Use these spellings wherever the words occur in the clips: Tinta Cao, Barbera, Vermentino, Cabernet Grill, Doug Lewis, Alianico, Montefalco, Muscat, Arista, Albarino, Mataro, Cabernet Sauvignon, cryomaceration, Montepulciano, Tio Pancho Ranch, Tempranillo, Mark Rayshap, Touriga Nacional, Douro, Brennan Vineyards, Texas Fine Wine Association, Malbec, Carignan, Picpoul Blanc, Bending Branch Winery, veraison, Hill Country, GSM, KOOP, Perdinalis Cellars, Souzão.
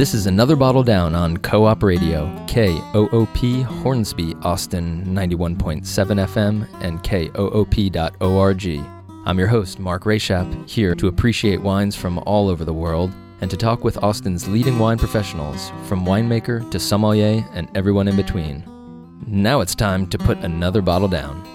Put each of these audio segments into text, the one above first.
This is Another Bottle Down on Co-op Radio, KOOP, Hornsby, Austin, 91.7 FM, and KOOP.org. I'm your host, Mark Rayshap, here to appreciate wines from all over the world and to talk with Austin's leading wine professionals, from winemaker to sommelier and everyone in between. Now it's time to put another bottle down.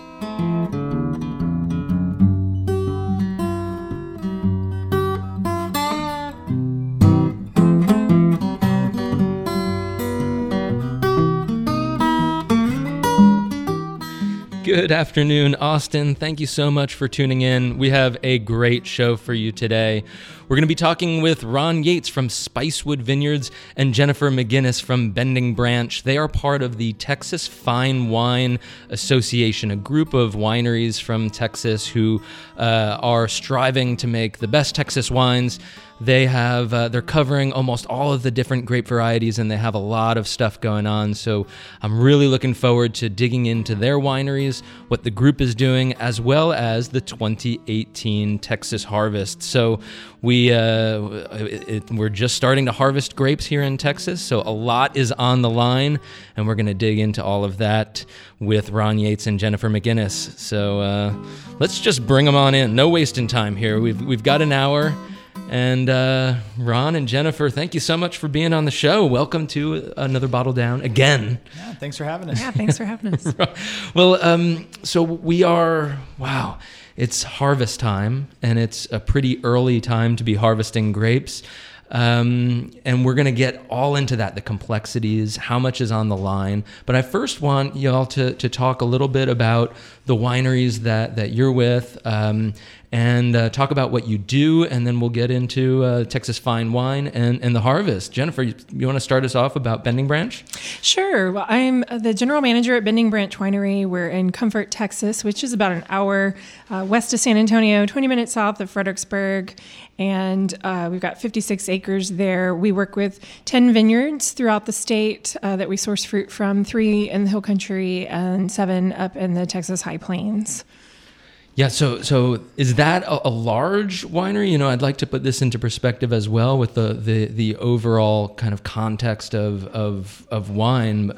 Good afternoon, Austin. Thank you so much for tuning in. We have a great show for you today. We're going to be talking with Ron Yates from Spicewood Vineyards and Jennifer McInnis from Bending Branch. They are part of the Texas Fine Wine Association, a group of wineries from Texas who are striving to make the best Texas wines. They have, they're covering almost all of the different grape varieties, and they have a lot of stuff going on. So I'm really looking forward to digging into their wineries, what the group is doing, as well as the 2018 Texas harvest. So we're just starting to harvest grapes here in Texas. So a lot is on the line, and we're going to dig into all of that with Ron Yates and Jennifer McInnis. So let's just bring them on in. No wasting time here. We've got an hour. And Ron and Jennifer, thank you so much for being on the show. Welcome to Another Bottle Down again. Yeah, thanks for having us. Well, so we are, it's harvest time, and it's a pretty early time to be harvesting grapes. And we're going to get all into that, the complexities, how much is on the line. But I first want y'all to talk a little bit about the wineries that you're with, and talk about what you do, and then we'll get into Texas Fine Wine and the harvest. Jennifer, you want to start us off about Bending Branch? Sure. Well, I'm the general manager at Bending Branch Winery. We're in Comfort, Texas, which is about an hour west of San Antonio, 20 minutes south of Fredericksburg, and we've got 56 acres there. We work with 10 vineyards throughout the state that we source fruit from, 3 in the Hill Country and 7 up in the Texas High Planes. Yeah, so is that a large winery? You know, I'd like to put this into perspective as well with the overall kind of context of wine.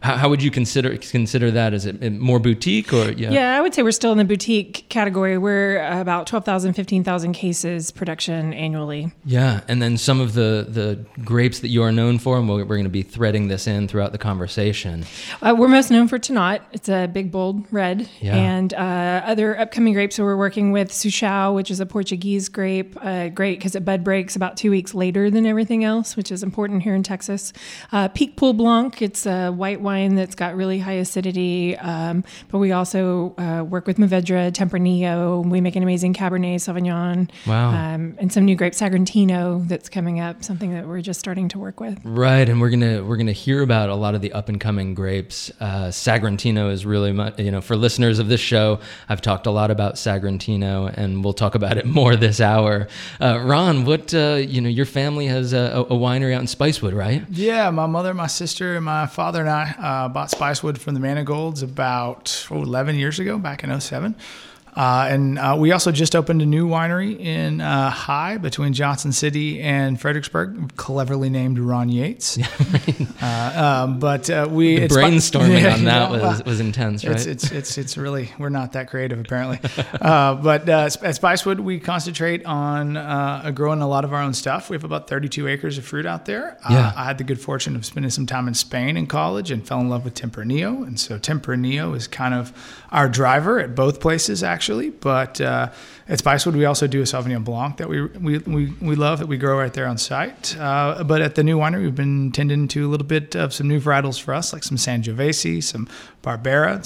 How would you consider that? Is it more boutique or? Yeah, I would say we're still in the boutique category. We're about 12,000, 15,000 cases production annually. Yeah, and then some of the grapes that you are known for, and we're going to be threading this in throughout the conversation. We're most known for Tannat. It's a big, bold red, and other upcoming grapes that we're working with, Souzão, which is a Portuguese grape, great because it bud breaks about 2 weeks later than everything else, which is important here in Texas. Picpoul Blanc, it's a white wine that's got really high acidity, but we also work with Mourvèdre, Tempranillo. We make an amazing Cabernet Sauvignon. Wow. And some new grape, Sagrantino, that's coming up, something that we're just starting to work with. Right, and we're gonna hear about a lot of the up and coming grapes. Sagrantino is really much, you know, for listeners of this show, I've talked a lot about Sagrantino, and we'll talk about it more this hour. Ron, what your family has a winery out in Spicewood, right? Yeah, my mother, my sister, and my father and I bought Spicewood from the Manigolds about 11 years ago, back in 2007. And we also just opened a new winery in High between Johnson City and Fredericksburg, cleverly named Ron Yates. But brainstorming on that was intense, right? It's really, we're not that creative apparently. But at Spicewood, we concentrate on growing a lot of our own stuff. We have about 32 acres of fruit out there. I had the good fortune of spending some time in Spain in college and fell in love with Tempranillo. And so Tempranillo is kind of our driver at both places, actually, but at Spicewood we also do a Sauvignon Blanc that we love, that we grow right there on site. But at the new winery, we've been tending to a little bit of some new varietals for us, like some Sangiovese, some Barbera,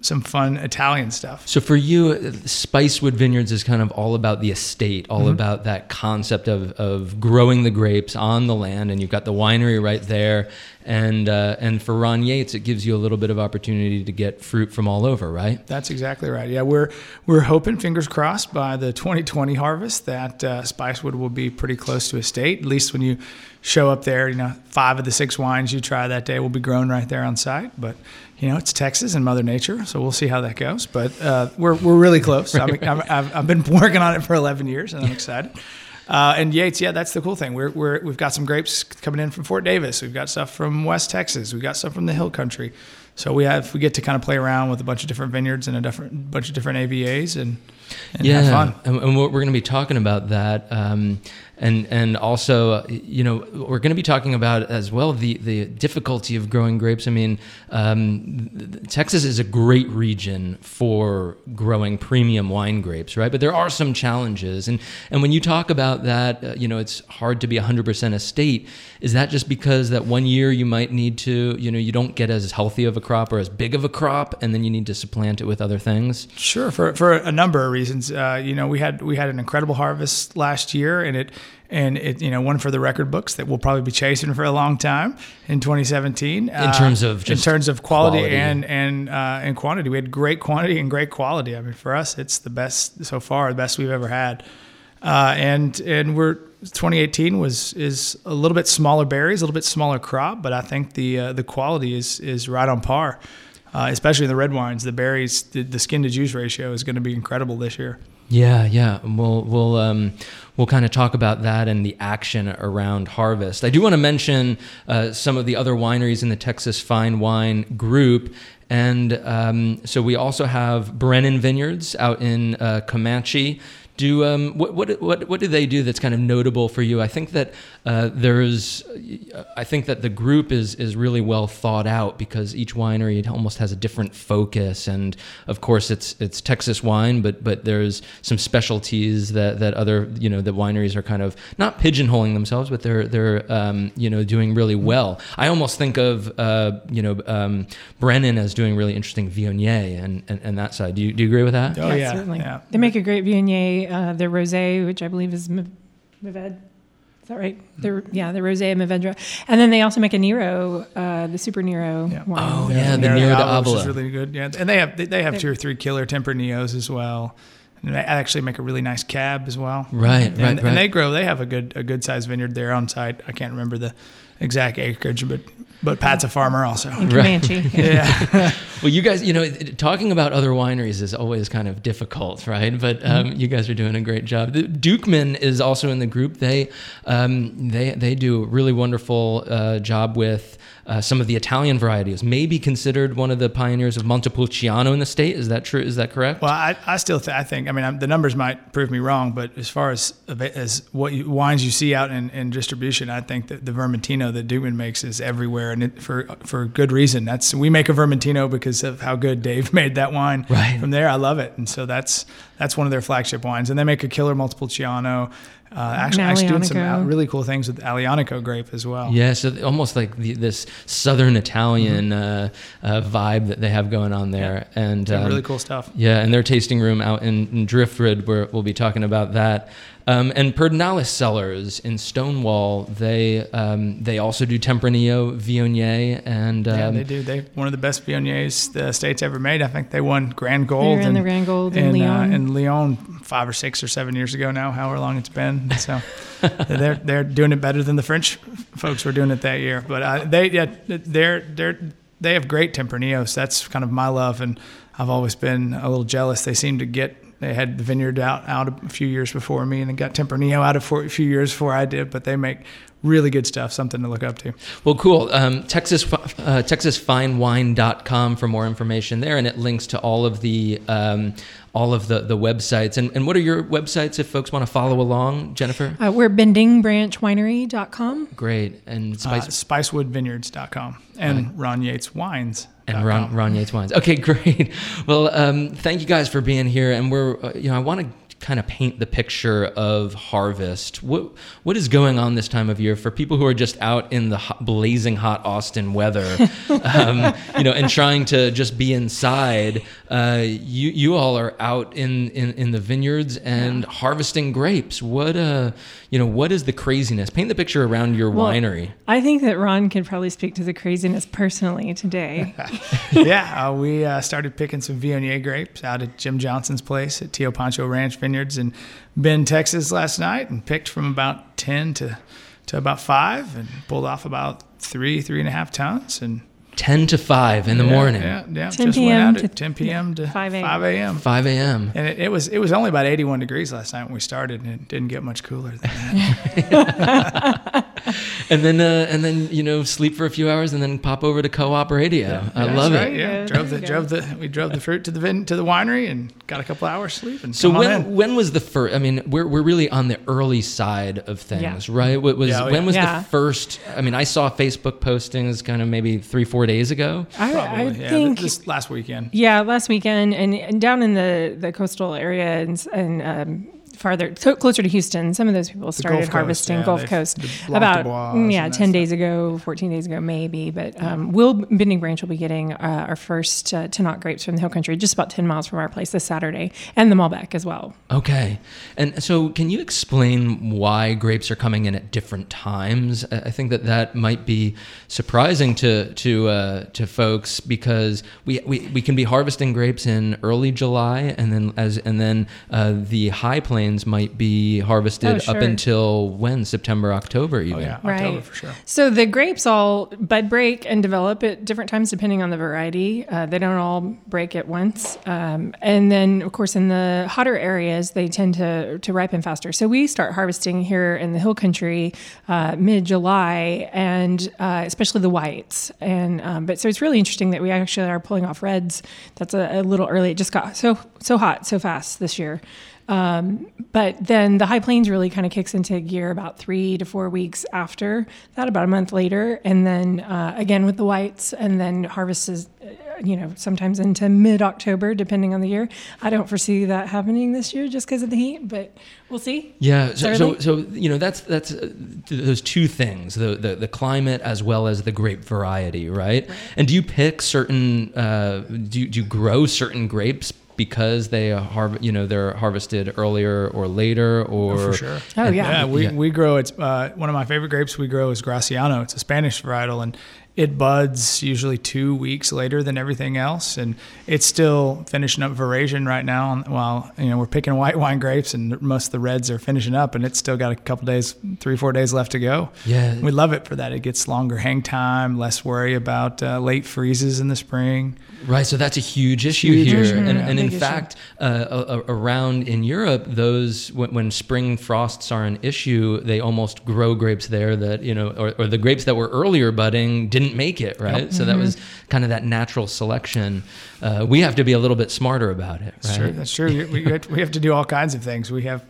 some fun Italian stuff. So for you, Spicewood Vineyards is kind of all about the estate, all about that concept of growing the grapes on the land, and you've got the winery right there. And for Ron Yates, it gives you a little bit of opportunity to get fruit from all over, right? That's exactly right. Yeah, we're hoping, fingers crossed, by the 2020 harvest that Spicewood will be pretty close to estate. At least when you show up there, 5 of the 6 wines you try that day will be grown right there on site. But it's Texas and Mother Nature, so we'll see how that goes. But we're really close. I've been working on it for 11 years, and I'm excited. And Yates, yeah, that's the cool thing. We've got some grapes coming in from Fort Davis. We've got stuff from West Texas. We've got stuff from the Hill Country. So we get to kind of play around with a bunch of different vineyards and bunch of different AVAs and yeah, have fun. And we're going to be talking about that. And also, we're going to be talking about as well the difficulty of growing grapes. I mean, Texas is a great region for growing premium wine grapes, right? But there are some challenges. And when you talk about that, it's hard to be 100% a state. Is that just because that one year you might need to, you don't get as healthy of a crop or as big of a crop, and then you need to supplant it with other things? Sure, for a number of reasons. We had an incredible harvest last year, and it one for the record books that we'll probably be chasing for a long time in 2017. In terms of quality. and quantity, we had great quantity and great quality. I mean, for us, it's the best so far, the best we've ever had. And we're 2018 is a little bit smaller berries, a little bit smaller crop, but I think the quality is right on par. Especially in the red wines, the berries, the skin to juice ratio is going to be incredible this year. Yeah. We'll kind of talk about that and the action around harvest. I do want to mention some of the other wineries in the Texas Fine Wine group. And so we also have Brennan Vineyards out in Comanche. Do what do they do that's kind of notable for you? I think that the group is really well thought out because each winery almost has a different focus, and of course it's Texas wine, but there's some specialties that other the wineries are kind of not pigeonholing themselves, but they're doing really well. I almost think of Brennan as doing really interesting Viognier and that side. Do you agree with that? Oh yeah, certainly. Yeah. They make a great Viognier. Their rosé, which I believe is Mourvèdre. Is that right? The rosé and Mourvèdre. And then they also make a Nero, the Super Nero wine. Oh, yeah, the Nero d'Avola. Which is really good. Yeah. And they have 2 or 3 killer Tempranillos as well. And they actually make a really nice cab as well. Right. And they have a good sized vineyard there on site. I can't remember the exact acreage, but Pat's a farmer also. In Comanche. Right. Yeah. Well, you guys, talking about other wineries is always kind of difficult, right? But you guys are doing a great job. Dukeman is also in the group. They do a really wonderful job with some of the Italian varieties. Maybe considered one of the pioneers of Montepulciano in the state. Is that true? Is that correct? Well, I still think. I mean, the numbers might prove me wrong, but as far as what wines you see out in distribution, I think that the Vermentino that Dukeman makes is everywhere. And it, for good reason. We make a Vermentino because of how good Dave made that wine. Right. From there, I love it. And so that's one of their flagship wines. And they make a killer Montepulciano. Actually doing some really cool things with Alianico grape as well. Yeah, so almost like this Southern Italian vibe that they have going on there. Yeah. And really cool stuff. Yeah, and their tasting room out in Driftwood, where we'll be talking about that. And Perdinalis Cellars in Stonewall, they also do Tempranillo, Viognier, and they do. They one of the best Viogniers the state's ever made. I think they won Grand Gold. They won the Grand Gold in Lyon. In Lyon 5 or 6 or 7 years ago now, however long it's been. So they're doing it better than the French folks were doing it that year. But they have great Tempranillos. That's kind of my love, and I've always been a little jealous. They seem to get. They had the vineyard out a few years before me, and it got Tempranillo out a few years before I did. But they make really good stuff, something to look up to. Well, cool. TexasFineWine.com for more information there, and it links to all of the websites. And what are your websites if folks want to follow along, Jennifer? We're BendingBranchWinery.com. Great. And SpicewoodVineyards.com and Ron Yates Wines. And Ron Yates Wines. Okay, great. Well, thank you guys for being here. And we're, I want to kind of paint the picture of harvest. What is going on this time of year for people who are just out in the blazing hot Austin weather, and trying to just be inside? You all are out in the vineyards and harvesting grapes. What is the craziness? Paint the picture around your winery. I think that Ron can probably speak to the craziness personally today. We started picking some Viognier grapes out at Jim Johnson's place at Tio Pancho Ranch Vineyards in Bend, Texas last night, and picked from about 10 to about 5 and pulled off about 3.5 tons and 10 to 5 in the morning. Yeah. 10 just p.m. went out at 10 p.m. to 5 a.m. 5 a.m. And it was only about 81 degrees last night when we started, and it didn't get much cooler than that. And then sleep for a few hours and then pop over to Co-op Radio. Yeah. I love it. Yeah, we drove the fruit to the winery and got a couple hours sleep. And so when was the first? I mean, we're really on the early side of things, right? When was the first? I mean, I saw Facebook postings kind of maybe 3-4 days ago. I think this last weekend. Yeah, last weekend, and down in the coastal area and farther, closer to Houston, some of those people started harvesting Gulf Coast about 10 days ago, 14 days ago maybe, but Bending Branch will be getting our first Tannat grapes from the Hill Country just about 10 miles from our place this Saturday, and the Malbec as well. Okay, and so can you explain why grapes are coming in at different times? I think that might be surprising to folks, because we can be harvesting grapes in early July, and then the High Planes might be harvested up until when? September, October even. Oh, yeah, October for sure. So the grapes all bud break and develop at different times depending on the variety. They don't all break at once. And then, of course, in the hotter areas, they tend to ripen faster. So we start harvesting here in the Hill Country mid-July, and especially the whites. And so it's really interesting that we actually are pulling off reds. That's a little early. It just got so hot so fast this year. But then the High Plains really kind of kicks into gear about 3 to 4 weeks after that, about a month later. And then, again with the whites, and then harvest is, sometimes into mid-October, depending on the year. I don't foresee that happening this year just because of the heat, but we'll see. Yeah. So that's those two things, the climate as well as the grape variety. Right. And do you pick certain, do you grow certain grapes because they are, they're harvested earlier or later, or for sure. Oh yeah, we grow. It's one of my favorite grapes we grow is Graciano. It's a Spanish varietal, and it buds usually 2 weeks later than everything else, and it's still finishing up veraison right now. While we're picking white wine grapes, and most of the reds are finishing up, and it's still got a couple days, 3-4 days left to go. Yeah, we love it for that. It gets longer hang time, less worry about late freezes in the spring. Right, so that's a huge issue here, and in fact, around in Europe, those when spring frosts are an issue, they almost grow grapes there that or the grapes that were earlier budding didn't make it, right? Yep. So that was kind of that natural selection. We have to be a little bit smarter about it, right? Sure, that's true. We have to do all kinds of things. We have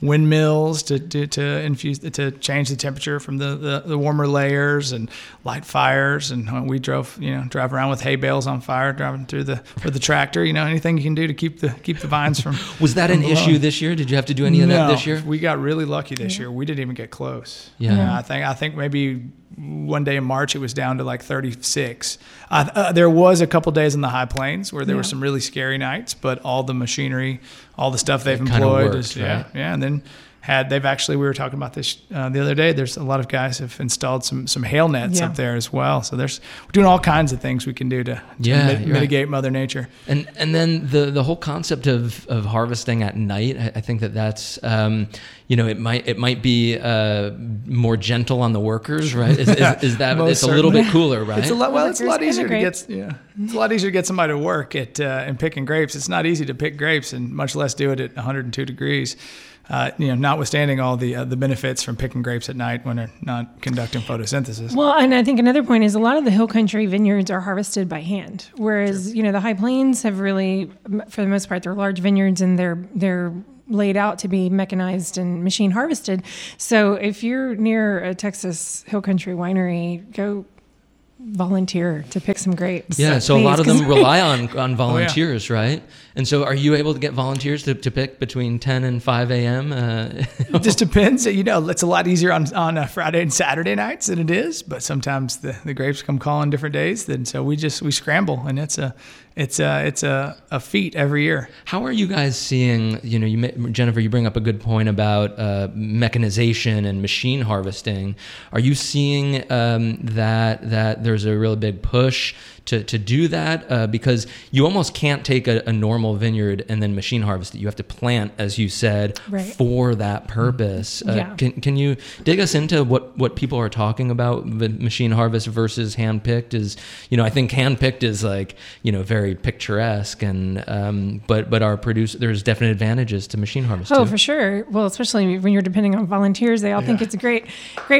windmills to change the temperature from the warmer layers, and light fires, and we drive around with hay bales on fire, driving through the tractor. Anything you can do to keep the vines from. Was that an issue this year? Did you have to do any of that this year? We got really lucky this year. We didn't even get close. Yeah, I think maybe. One day in March, it was down to like 36. There was a couple days in the High Plains where there were some really scary nights, but all the machinery, all the stuff they've employed, and then we were talking about this the other day. There's a lot of guys have installed some hail nets up there as well. So we're doing all kinds of things we can do to mitigate Mother Nature. And then the whole concept of harvesting at night, I think that's it might be more gentle on the workers, right? Is that it's certainly. A little bit cooler, right? It's a lot easier to get somebody to work at and picking grapes. It's not easy to pick grapes, and much less do it at 102 degrees. Notwithstanding all the benefits from picking grapes at night when they're not conducting photosynthesis. Well, and I think another point is a lot of the Hill Country vineyards are harvested by hand, whereas the High Plains have really, for the most part, they're large vineyards, and they're laid out to be mechanized and machine harvested. So if you're near a Texas Hill Country winery, go volunteer to pick some grapes. Yeah, so please, a lot of them rely on volunteers, right? And so are you able to get volunteers to pick between 10 and 5 a.m.? It just depends. It's a lot easier on Friday and Saturday nights than it is, but sometimes the grapes come calling different days, then so we scramble, and it's a feat every year. How are you guys seeing, Jennifer, you bring up a good point about mechanization and machine harvesting. Are you seeing that there's a really big push to do that, because you almost can't take a normal vineyard and then machine harvest it. You have to plant, as you said, right, for that purpose. Yeah. Can you dig us into what people are talking about with machine harvest versus hand-picked? Is, you know, I think hand-picked is like, you know, very picturesque, and but our producer, there's definite advantages to machine harvest. Oh, too. For sure. Well, especially when you're depending on volunteers, they all think it's great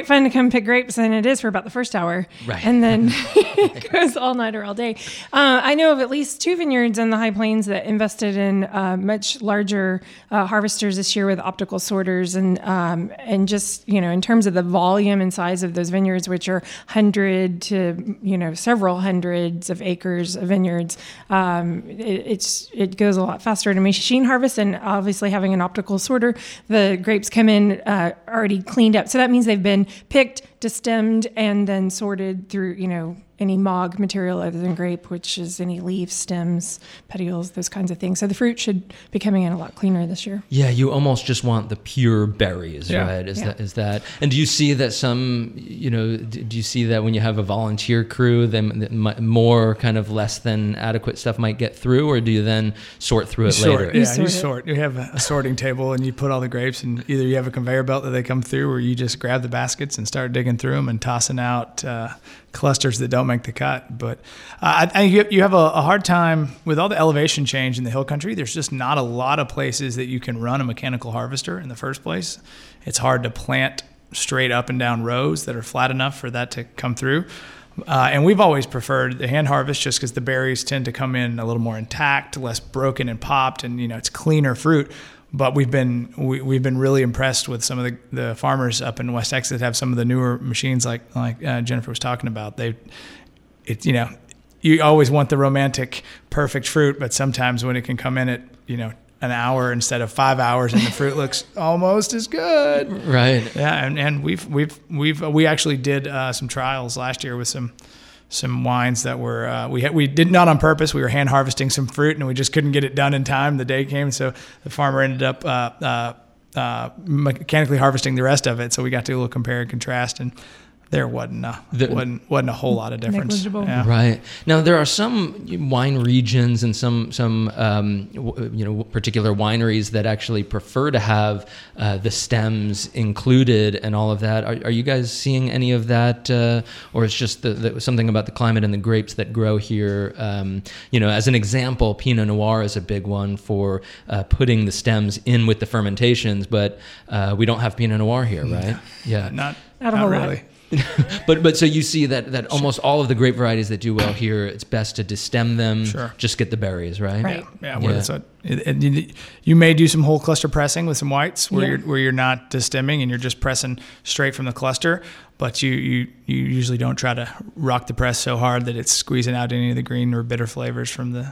fun to come pick grapes, and it is for about the first hour, right, and then it goes all night or all day. I know of at least two vineyards in the High Plains that invested in much larger harvesters this year with optical sorters, and just, you know, in terms of the volume and size of those vineyards, which are 100 to, you know, several hundreds of acres of vineyards, it goes a lot faster to machine harvest, and obviously having an optical sorter, the grapes come in already cleaned up. So that means they've been picked, destemmed, and then sorted through, you know, any MOG material other than grape, which is any leaves, stems, petioles, those kinds of things. So the fruit should be coming in a lot cleaner this year. Yeah, you almost just want the pure berries, right? Is that? And do you see that when you have a volunteer crew, then more kind of less than adequate stuff might get through, or do you then sort through it later? You sort. You have a sorting table, and you put all the grapes, and either you have a conveyor belt that they come through, or you just grab the baskets and start digging through them and tossing out clusters that don't make the cut. But you have a hard time with all the elevation change in the hill country. There's just not a lot of places that you can run a mechanical harvester in the first place. It's hard to plant straight up and down rows that are flat enough for that to come through. And we've always preferred the hand harvest just because the berries tend to come in a little more intact, less broken and popped, and, you know, it's cleaner fruit. But we've been really impressed with some of the farmers up in West Texas that have some of the newer machines, like Jennifer was talking about. You always want the romantic perfect fruit, but sometimes when it can come in at, you know, an hour instead of 5 hours, and the fruit looks almost as good, right? Yeah, and we actually did some trials last year with some wines that were, we did not on purpose. We were hand harvesting some fruit, and we just couldn't get it done in time. The day came, so the farmer ended up mechanically harvesting the rest of it. So we got to do a little compare and contrast, and there wasn't a whole lot of difference. Yeah. Right. Now, there are some wine regions and some particular wineries that actually prefer to have the stems included and all of that. Are you guys seeing any of that, or it's just something about the climate and the grapes that grow here? As an example, Pinot Noir is a big one for putting the stems in with the fermentations, but we don't have Pinot Noir here, right? Yeah. Not a whole lot. Really. but so you see that sure, almost all of the grape varieties that do well here, it's best to destem them, sure, just get the berries, right? Right. Yeah. Well, that's you may do some whole cluster pressing with some whites where you're not destemming and you're just pressing straight from the cluster, but you usually don't try to rock the press so hard that it's squeezing out any of the green or bitter flavors from the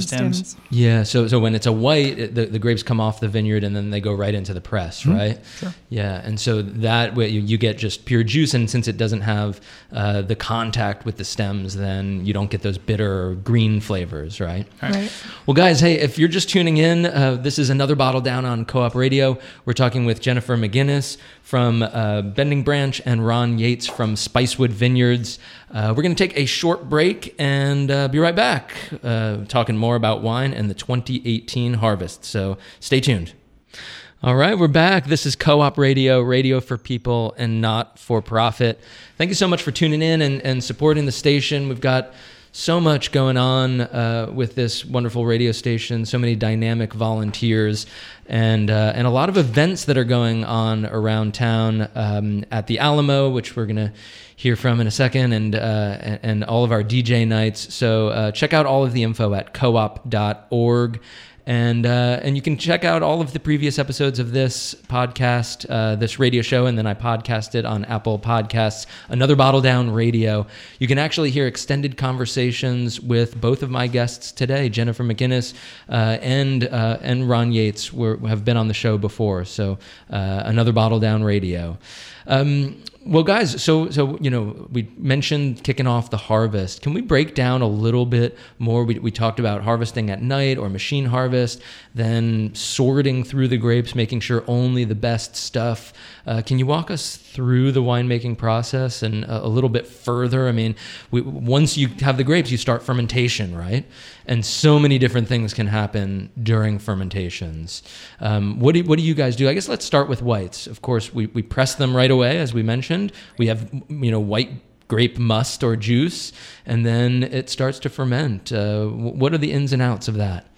stems. Yeah. So when it's a white, the grapes come off the vineyard and then they go right into the press, mm-hmm, right? Sure. Yeah. And so that way you get just pure juice, and since it doesn't have the contact with the stems, then you don't get those bitter or green flavors, right? Right. Well, guys, hey, if you're just tuning in, this is another Bottle Down on Co-op Radio. We're talking with Jennifer McInnis from Bending Branch and Ron Yates from Spicewood Vineyards. We're going to take a short break and be right back, talking more about wine and the 2018 harvest. So stay tuned. All right, we're back. This is Co-op Radio, radio for people and not for profit. Thank you so much for tuning in and supporting the station. We've got so much going on with this wonderful radio station, so many dynamic volunteers, and a lot of events that are going on around town, at the Alamo, which we're going to hear from in a second, and all of our DJ nights. So check out all of the info at coop.org. And you can check out all of the previous episodes of this podcast, this radio show, and then I podcast it on Apple Podcasts, Another Bottle Down Radio. You can actually hear extended conversations with both of my guests today, Jennifer McInnis and Ron Yates, have been on the show before, so Another Bottle Down Radio. Well, guys, so you know, we mentioned kicking off the harvest. Can we break down a little bit more? We talked about harvesting at night or machine harvest, then sorting through the grapes, making sure only the best stuff. Can you walk us through the winemaking process and a little bit further? I mean, once you have the grapes, you start fermentation, right? And so many different things can happen during fermentations. What do you guys do? I guess let's start with whites. Of course, we press them right away, as we mentioned. We have, you know, white grape must or juice, and then it starts to ferment. What are the ins and outs of that?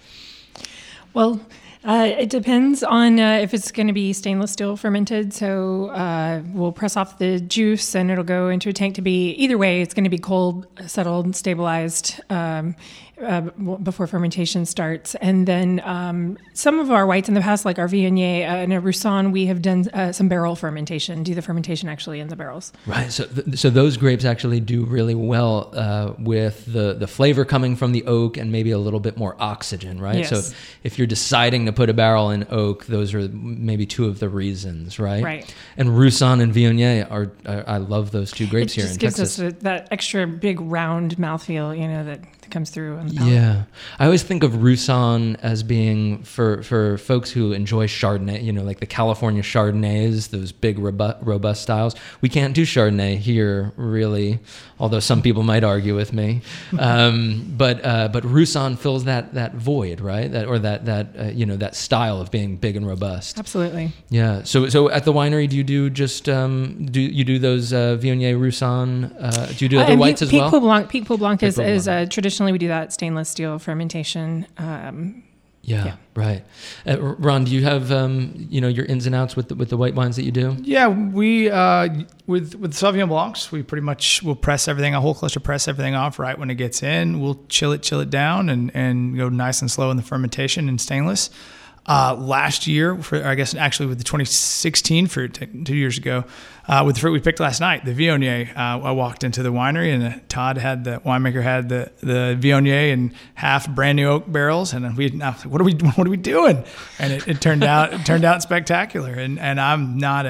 Well, it depends on if it's going to be stainless steel fermented. So we'll press off the juice, and it'll go into a tank to be, either way, it's going to be cold, settled, and stabilized before fermentation starts. And then some of our whites in the past, like our Viognier and a Roussanne, we have done some barrel fermentation, do the fermentation actually in the barrels. Right. So those grapes actually do really well with the flavor coming from the oak and maybe a little bit more oxygen, right? Yes. So if you're deciding to put a barrel in oak, those are maybe two of the reasons, right? Right. And Roussanne and Viognier are I love those two grapes here in Texas. It just gives us that extra big round mouthfeel, you know, that comes through on the palate. Yeah. I always think of Roussanne as being for folks who enjoy Chardonnay, you know, like the California Chardonnays, those big robust styles. We can't do Chardonnay here, really, although some people might argue with me. But Roussanne fills that void, right? That style of being big and robust. Absolutely. Yeah. So at the winery, do you do just do you do those Viognier, Roussanne? Do you do other whites as well? Picpoul Blanc is a traditional. We do that stainless steel fermentation. Right. Ron, do you have your ins and outs with the white wines that you do? Yeah, we with Sauvignon Blancs, we pretty much will press everything, a whole cluster press everything off right when it gets in. We'll chill it down and go nice and slow in the fermentation in stainless. Last year, with the 2016 fruit, 2 years ago, with the fruit we picked last night, the Viognier, I walked into the winery and Todd the winemaker had the Viognier in half brand new oak barrels, and I was like, what are we doing? And it turned out spectacular. And I'm not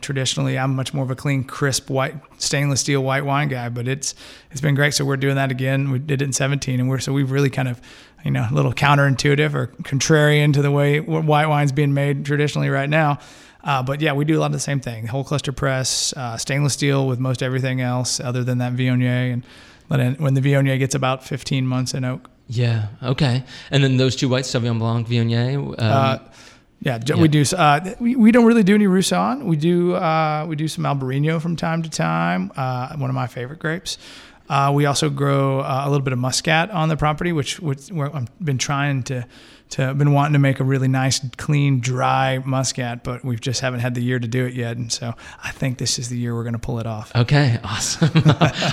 traditionally, I'm much more of a clean, crisp, white, stainless steel white wine guy, but it's been great. So we're doing that again. We did it in 2017, and we've really kind of, you know, a little counterintuitive or contrarian to the way white wine's being made traditionally right now. But yeah, we do a lot of the same thing. The whole cluster press, stainless steel with most everything else other than that Viognier, and when the Viognier gets about 15 months in oak. Yeah, okay. And then those two whites, Sauvignon Blanc, Viognier. Yeah, we do. We don't really do any Roussanne. We do some Albarino from time to time. One of my favorite grapes. We also grow a little bit of Muscat on the property, which where I've been wanting to make a really nice, clean, dry Muscat, but we just haven't had the year to do it yet. And so I think this is the year we're going to pull it off. Okay, awesome.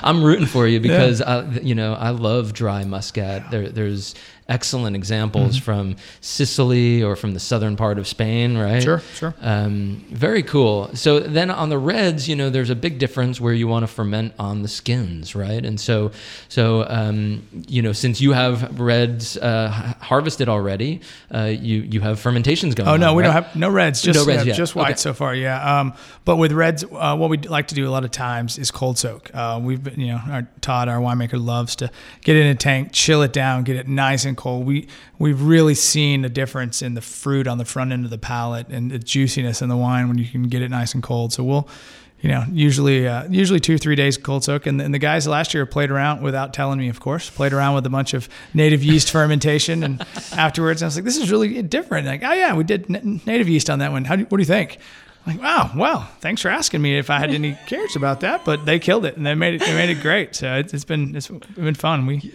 I'm rooting for you because I love dry Muscat. Yeah. There's excellent examples from Sicily or from the southern part of Spain, right? Sure. Very cool. So then on the reds, you know, there's a big difference where you want to ferment on the skins, right? And so you know, since you have reds harvested already, you have fermentations going on. Oh no, we don't have no reds, just white so far. Yeah. But with reds, what we like to do a lot of times is cold soak. We've been, Todd, our winemaker, loves to get in a tank, chill it down, get it nice and cold. We've really seen a difference in the fruit on the front end of the palate and the juiciness in the wine when you can get it nice and cold. So we'll, usually 2-3 days cold soak. And the guys last year played around without telling me, of course, with a bunch of native yeast fermentation. And afterwards, I was like, this is really different. Like, oh yeah, we did native yeast on that one. What do you think? I'm like, wow, well, thanks for asking me if I had any cares about that, but they killed it and they made it great. So it's been fun. We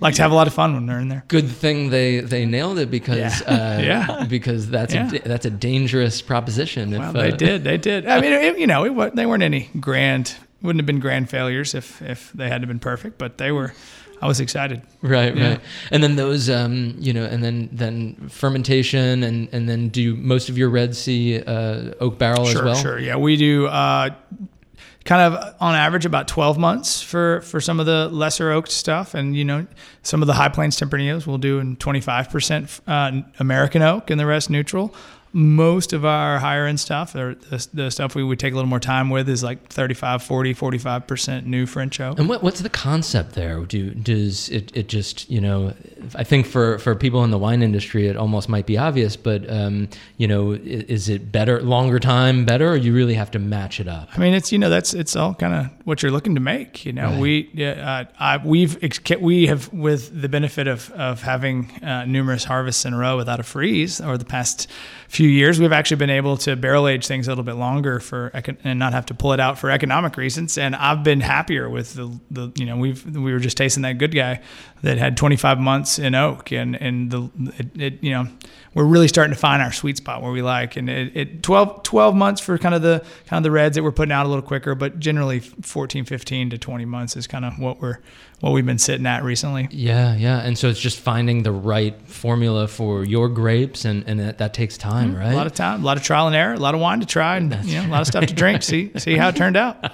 like to have a lot of fun when they're in there. Good thing they nailed it because because that's a dangerous proposition. Well, they did. I mean, they weren't any wouldn't have been grand failures if they had been perfect, but they were. I was excited. Right. And then those, and then fermentation, and then do most of your Red Sea oak barrel as well? Sure, yeah. We do kind of on average about 12 months for some of the lesser oak stuff. And, some of the High Planes Tempranillos we'll do in 25% American oak and the rest neutral. Most of our higher end stuff, or the stuff we would take a little more time with, is like 35, 40, 45% new French oak. And what's the concept there? Does it just, you know, I think for people in the wine industry, it almost might be obvious, but, you know, is it better, longer time better, or you really have to match it up? I mean, it's, you know, it's all kind of what you're looking to make, you know. Right. We have with the benefit of having numerous harvests in a row without a freeze over the past few years, we've actually been able to barrel age things a little bit longer and not have to pull it out for economic reasons. And I've been happier with the you know, we were just tasting that Good Guy that had 25 months in oak, and you know, we're really starting to find our sweet spot where we like, and it 12 months for kind of the reds that we're putting out a little quicker, but generally 14, 15 to 20 months is kind of what we've been sitting at recently. Yeah. And so it's just finding the right formula for your grapes, and that takes time. Right? A lot of time, a lot of trial and error, a lot of wine to try, and you know, a lot of stuff to drink. See how it turned out.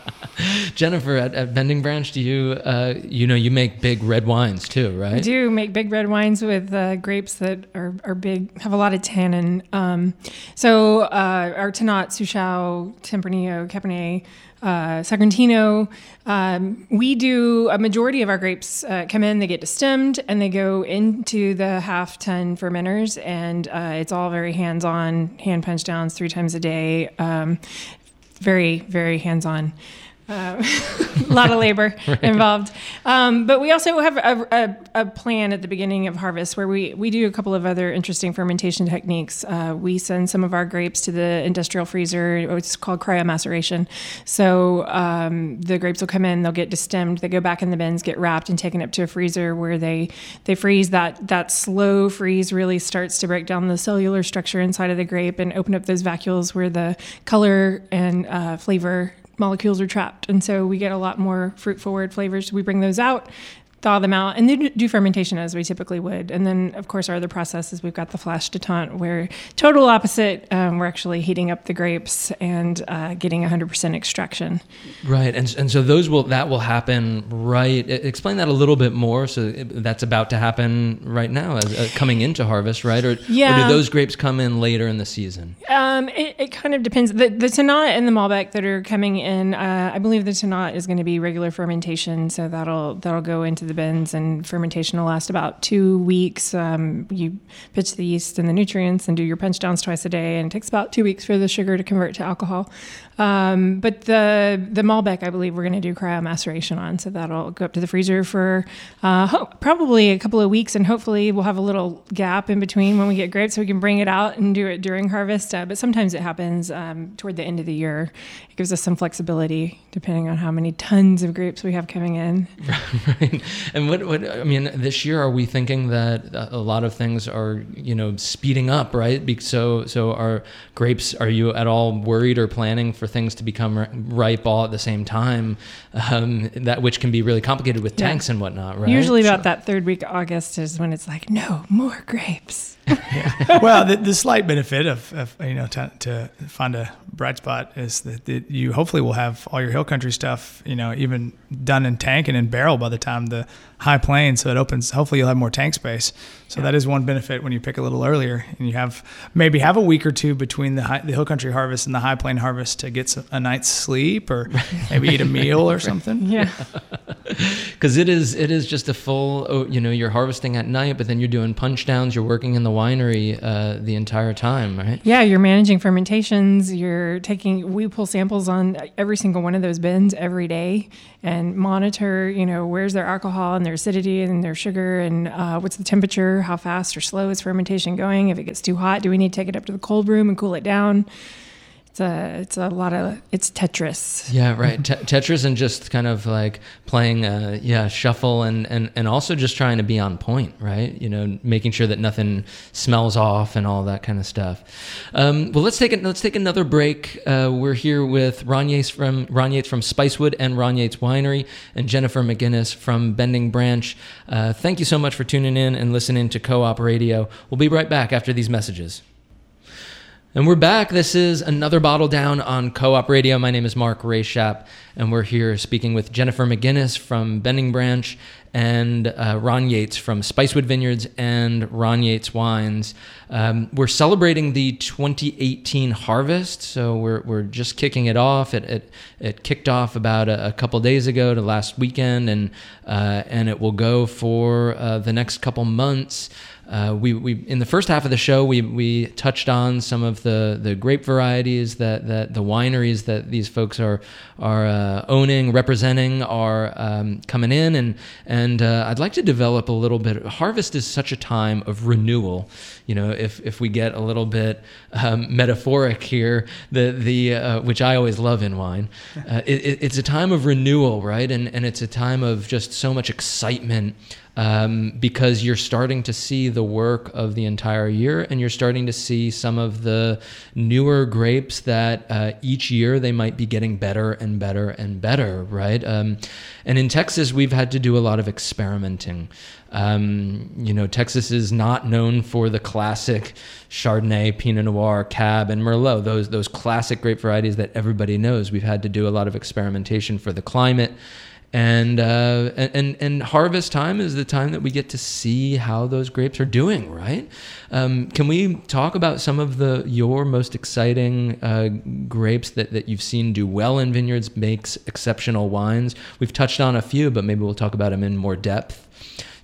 Jennifer, at Bending Branch, do you you know, you make big red wines too, right? I do make big red wines with grapes that are big, have a lot of tannin. So our Tannat, Souzão, Tempranillo, Cabernet, Sagrantino. We do a majority of our grapes come in, they get destemmed, and they go into the half-ton fermenters, and it's all very hands-on, hand punch downs 3 times a day, very, very hands-on. A lot of labor involved. But we also have a plan at the beginning of harvest where we do a couple of other interesting fermentation techniques. We send some of our grapes to the industrial freezer. It's called cryomaceration. So the grapes will come in, they'll get destemmed, they go back in the bins, get wrapped, and taken up to a freezer where they freeze. That slow freeze really starts to break down the cellular structure inside of the grape and open up those vacuoles where the color and flavor molecules are trapped, and so we get a lot more fruit forward flavors. We bring those out, thaw them out, and then do fermentation as we typically would. And then of course our other process is we've got the flash détente, where total opposite, we're actually heating up the grapes and getting 100% extraction. Right. And so that will happen, right? Explain that a little bit more. So that's about to happen right now as coming into harvest, right? Or do those grapes come in later in the season? It kind of depends. The Tannat and the Malbec that are coming in, I believe the Tannat is going to be regular fermentation, so that'll go into the bins, and fermentation will last about 2 weeks. You pitch the yeast and the nutrients and do your punch downs twice a day, and it takes about 2 weeks for the sugar to convert to alcohol. But the Malbec, I believe we're going to do cryomaceration on, so that'll go up to the freezer for probably a couple of weeks, and hopefully we'll have a little gap in between when we get grapes so we can bring it out and do it during harvest. But sometimes it happens toward the end of the year. It gives us some flexibility depending on how many tons of grapes we have coming in. Right. And what I mean, this year, are we thinking that a lot of things are, you know, speeding up, right? So are grapes, are you at all worried or planning for things to become ripe all at the same time, that which can be really complicated with tanks and whatnot, right? Usually about that third week of August is when it's like, no, more grapes. Yeah. Well, the slight benefit of you know, to find a bright spot is that you hopefully will have all your Hill Country stuff, you know, even done in tank and in barrel by the time the High Planes, so it opens. Hopefully you'll have more tank space. So that is one benefit when you pick a little earlier, and you have a week or two between the Hill Country harvest and the High Plane harvest to get a night's sleep, or maybe eat a meal or something. Yeah. Because it is just a full, you know, you're harvesting at night, but then you're doing punch downs, you're working in the winery the entire time, right? Yeah, you're managing fermentations, we pull samples on every single one of those bins every day and monitor, you know, where's their alcohol and their acidity and their sugar, and what's the temperature, how fast or slow is fermentation going. If it gets too hot, do we need to take it up to the cold room and cool it down? It's Tetris. Yeah, right. Tetris, and just kind of like playing shuffle, and also just trying to be on point, right? You know, making sure that nothing smells off and all that kind of stuff. Well, let's take another break. We're here with Ron Yates from Spicewood and Ron Yates Winery, and Jennifer McInnis from Bending Branch. Thank you so much for tuning in and listening to Co-op Radio. We'll be right back after these messages. And we're back. This is another Bottle Down on Co-op Radio. My name is Mark Rayshap, and we're here speaking with Jennifer McInnis from Bending Branch and Ron Yates from Spicewood Vineyards and Ron Yates Wines. We're celebrating the 2018 harvest, so we're just kicking it off. It kicked off about a couple days ago to last weekend, and it will go for the next couple months. We in the first half of the show we touched on some of the grape varieties that the wineries that these folks are owning, representing, are coming in, and I'd like to develop a little bit. Harvest is such a time of renewal. You know, if we get a little bit metaphoric here, the which I always love in wine, it's a time of renewal, right? And it's a time of just so much excitement. Because you're starting to see the work of the entire year, and you're starting to see some of the newer grapes that each year they might be getting better and better and better, right? And in Texas, we've had to do a lot of experimenting. Texas is not known for the classic Chardonnay, Pinot Noir, Cab, and Merlot, those classic grape varieties that everybody knows. We've had to do a lot of experimentation for the climate. And harvest time is the time that we get to see how those grapes are doing, right? Can we talk about some of your most exciting grapes that you've seen do well in vineyards, makes exceptional wines? We've touched on a few, but maybe we'll talk about them in more depth.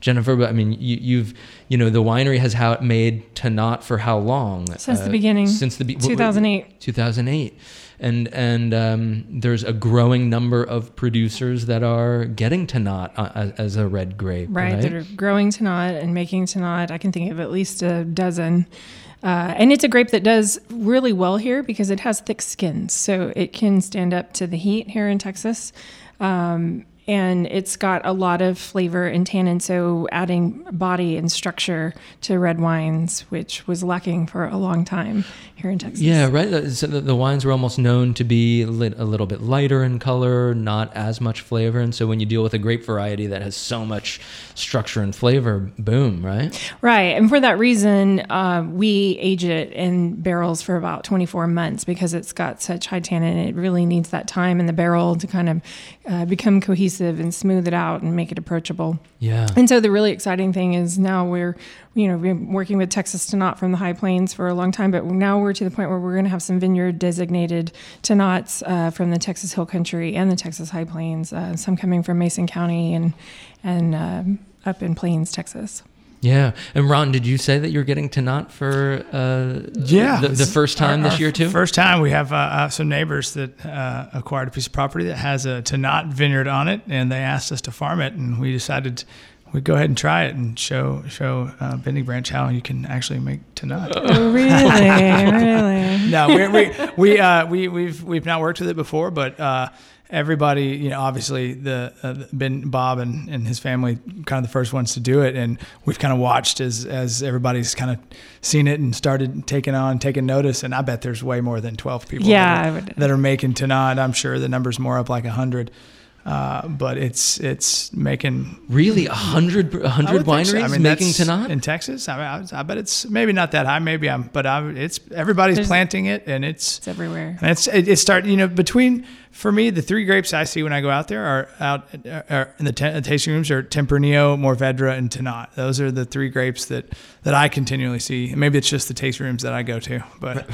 Jennifer, I mean, you've the winery has made Tannat for how long? Since the beginning. Since 2008. 2008. And there's a growing number of producers that are getting Tannat as a red grape. Right, that are growing Tannat and making Tannat. I can think of at least a dozen. And it's a grape that does really well here because it has thick skins. So it can stand up to the heat here in Texas. And it's got a lot of flavor and tannin, so adding body and structure to red wines, which was lacking for a long time here in Texas. Yeah, right. So the wines were almost known to be a little bit lighter in color, not as much flavor. And so when you deal with a grape variety that has so much structure and flavor, boom, right? Right. And for that reason, we age it in barrels for about 24 months because it's got such high tannin. It really needs that time in the barrel to kind of become cohesive and smooth it out and make it approachable. Yeah. And so the really exciting thing is now we're working with Texas Tannat from the High Planes for a long time, but now we're to the point where we're going to have some vineyard designated Tannats from the Texas Hill Country and the Texas High Planes, some coming from Mason County and up in Plains, Texas. Yeah. And Ron, did you say that you're getting Tannat for the first time this year too? First time. We have some neighbors that acquired a piece of property that has a Tannat vineyard on it, and they asked us to farm it, and we decided we'd go ahead and try it and show Bending Branch how you can actually make Tannat. Oh, really? No, we've not worked with it before, but everybody, obviously Bob and his family, kind of the first ones to do it, and we've kind of watched as everybody's kind of seen it and started taking notice. And I bet there's way more than 12 people that are making Tannat. I'm sure the number's more up like 100. But it's making really 100 wineries making Tannat in Texas. I bet it's maybe not that high. Everybody's planting it, and it's everywhere. And it's starting. For me, the three grapes I see when I go out there are in the tasting rooms are Tempranillo, Mourvèdre, and Tannat. Those are the three grapes that I continually see. Maybe it's just the tasting rooms that I go to, but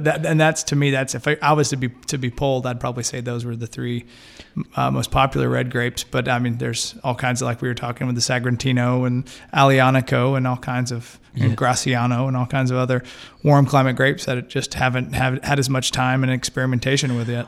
that's, to me, that's if I was to be polled, I'd probably say those were the three most popular red grapes. But I mean, there's all kinds of, like we were talking with the Sagrantino and Alianico and all kinds of Graciano and all kinds of other warm climate grapes that just haven't had as much time and experimentation with yet.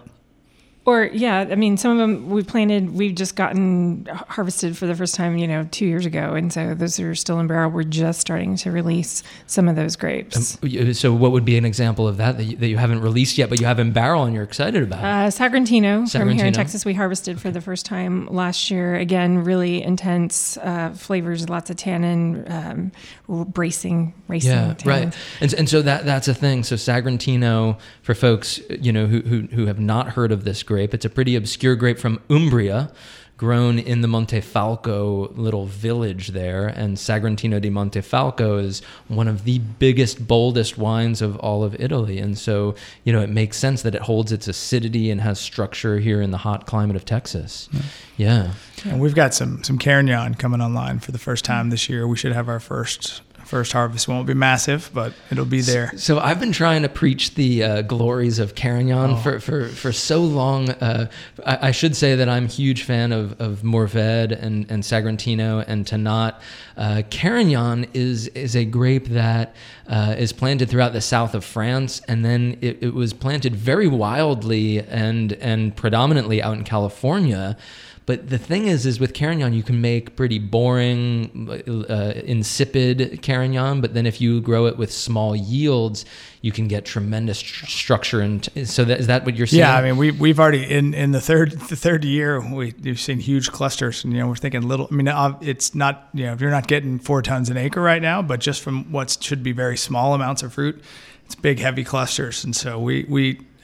Or, some of them we planted, we've just gotten harvested for the first time, 2 years ago. And so those are still in barrel. We're just starting to release some of those grapes. So what would be an example of that you haven't released yet, but you have in barrel and you're excited about it? Sagrantino from here in Texas. We harvested for the first time last year. Again, really intense flavors, lots of tannin, bracing yeah, tannin. Right. And so that's a thing. So Sagrantino, for folks, who have not heard of this grape, it's a pretty obscure grape from Umbria, grown in the Montefalco little village there, and Sagrantino di Montefalco is one of the biggest, boldest wines of all of Italy. And so, you know, it makes sense that it holds its acidity and has structure here in the hot climate of Texas. Yeah. And we've got some Carignan coming online for the first time this year. We should have our first harvest. Won't be massive, but it'll be there. So I've been trying to preach the glories of Carignan for so long. I should say that I'm a huge fan of Mourvèdre and Sagrantino and Tannat. Carignan is a grape that is planted throughout the south of France, and then it was planted very wildly and predominantly out in California. But the thing is with Carignan, you can make pretty boring, insipid Carignan, but then if you grow it with small yields, you can get tremendous structure. And so is that what you're seeing? Yeah, I mean, we've already, in the third year, we've seen huge clusters. And, you know, we're thinking little, I mean, it's not, you know, if you're not getting 4 tons an acre right now, but just from what should be very small amounts of fruit, it's big, heavy clusters. And so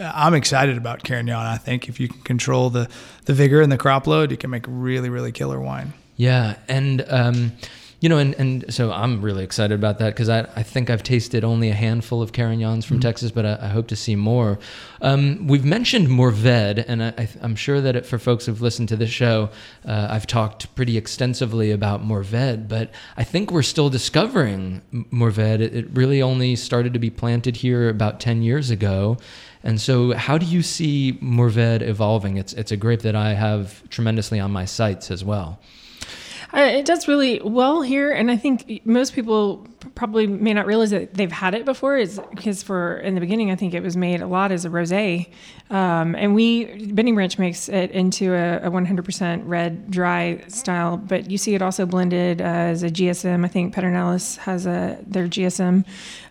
I'm excited about Carignan. I think if you can control the vigor and the crop load, you can make really, really killer wine. Yeah. And, you know, and so I'm really excited about that because I think I've tasted only a handful of Carignans from Texas, but I hope to see more. We've mentioned Mourvèdre, and I'm sure that for folks who've listened to this show, I've talked pretty extensively about Mourvèdre, but I think we're still discovering Mourvèdre. It really only started to be planted here about 10 years ago. And so how do you see Mourvèdre evolving? It's a grape that I have tremendously on my sights as well. It does really well here, and I think most people probably may not realize that they've had it before. It's because in the beginning, I think it was made a lot as a rosé, and Bending Branch makes it into a 100% red dry style. But you see it also blended as a GSM. I think Pedernales has their GSM.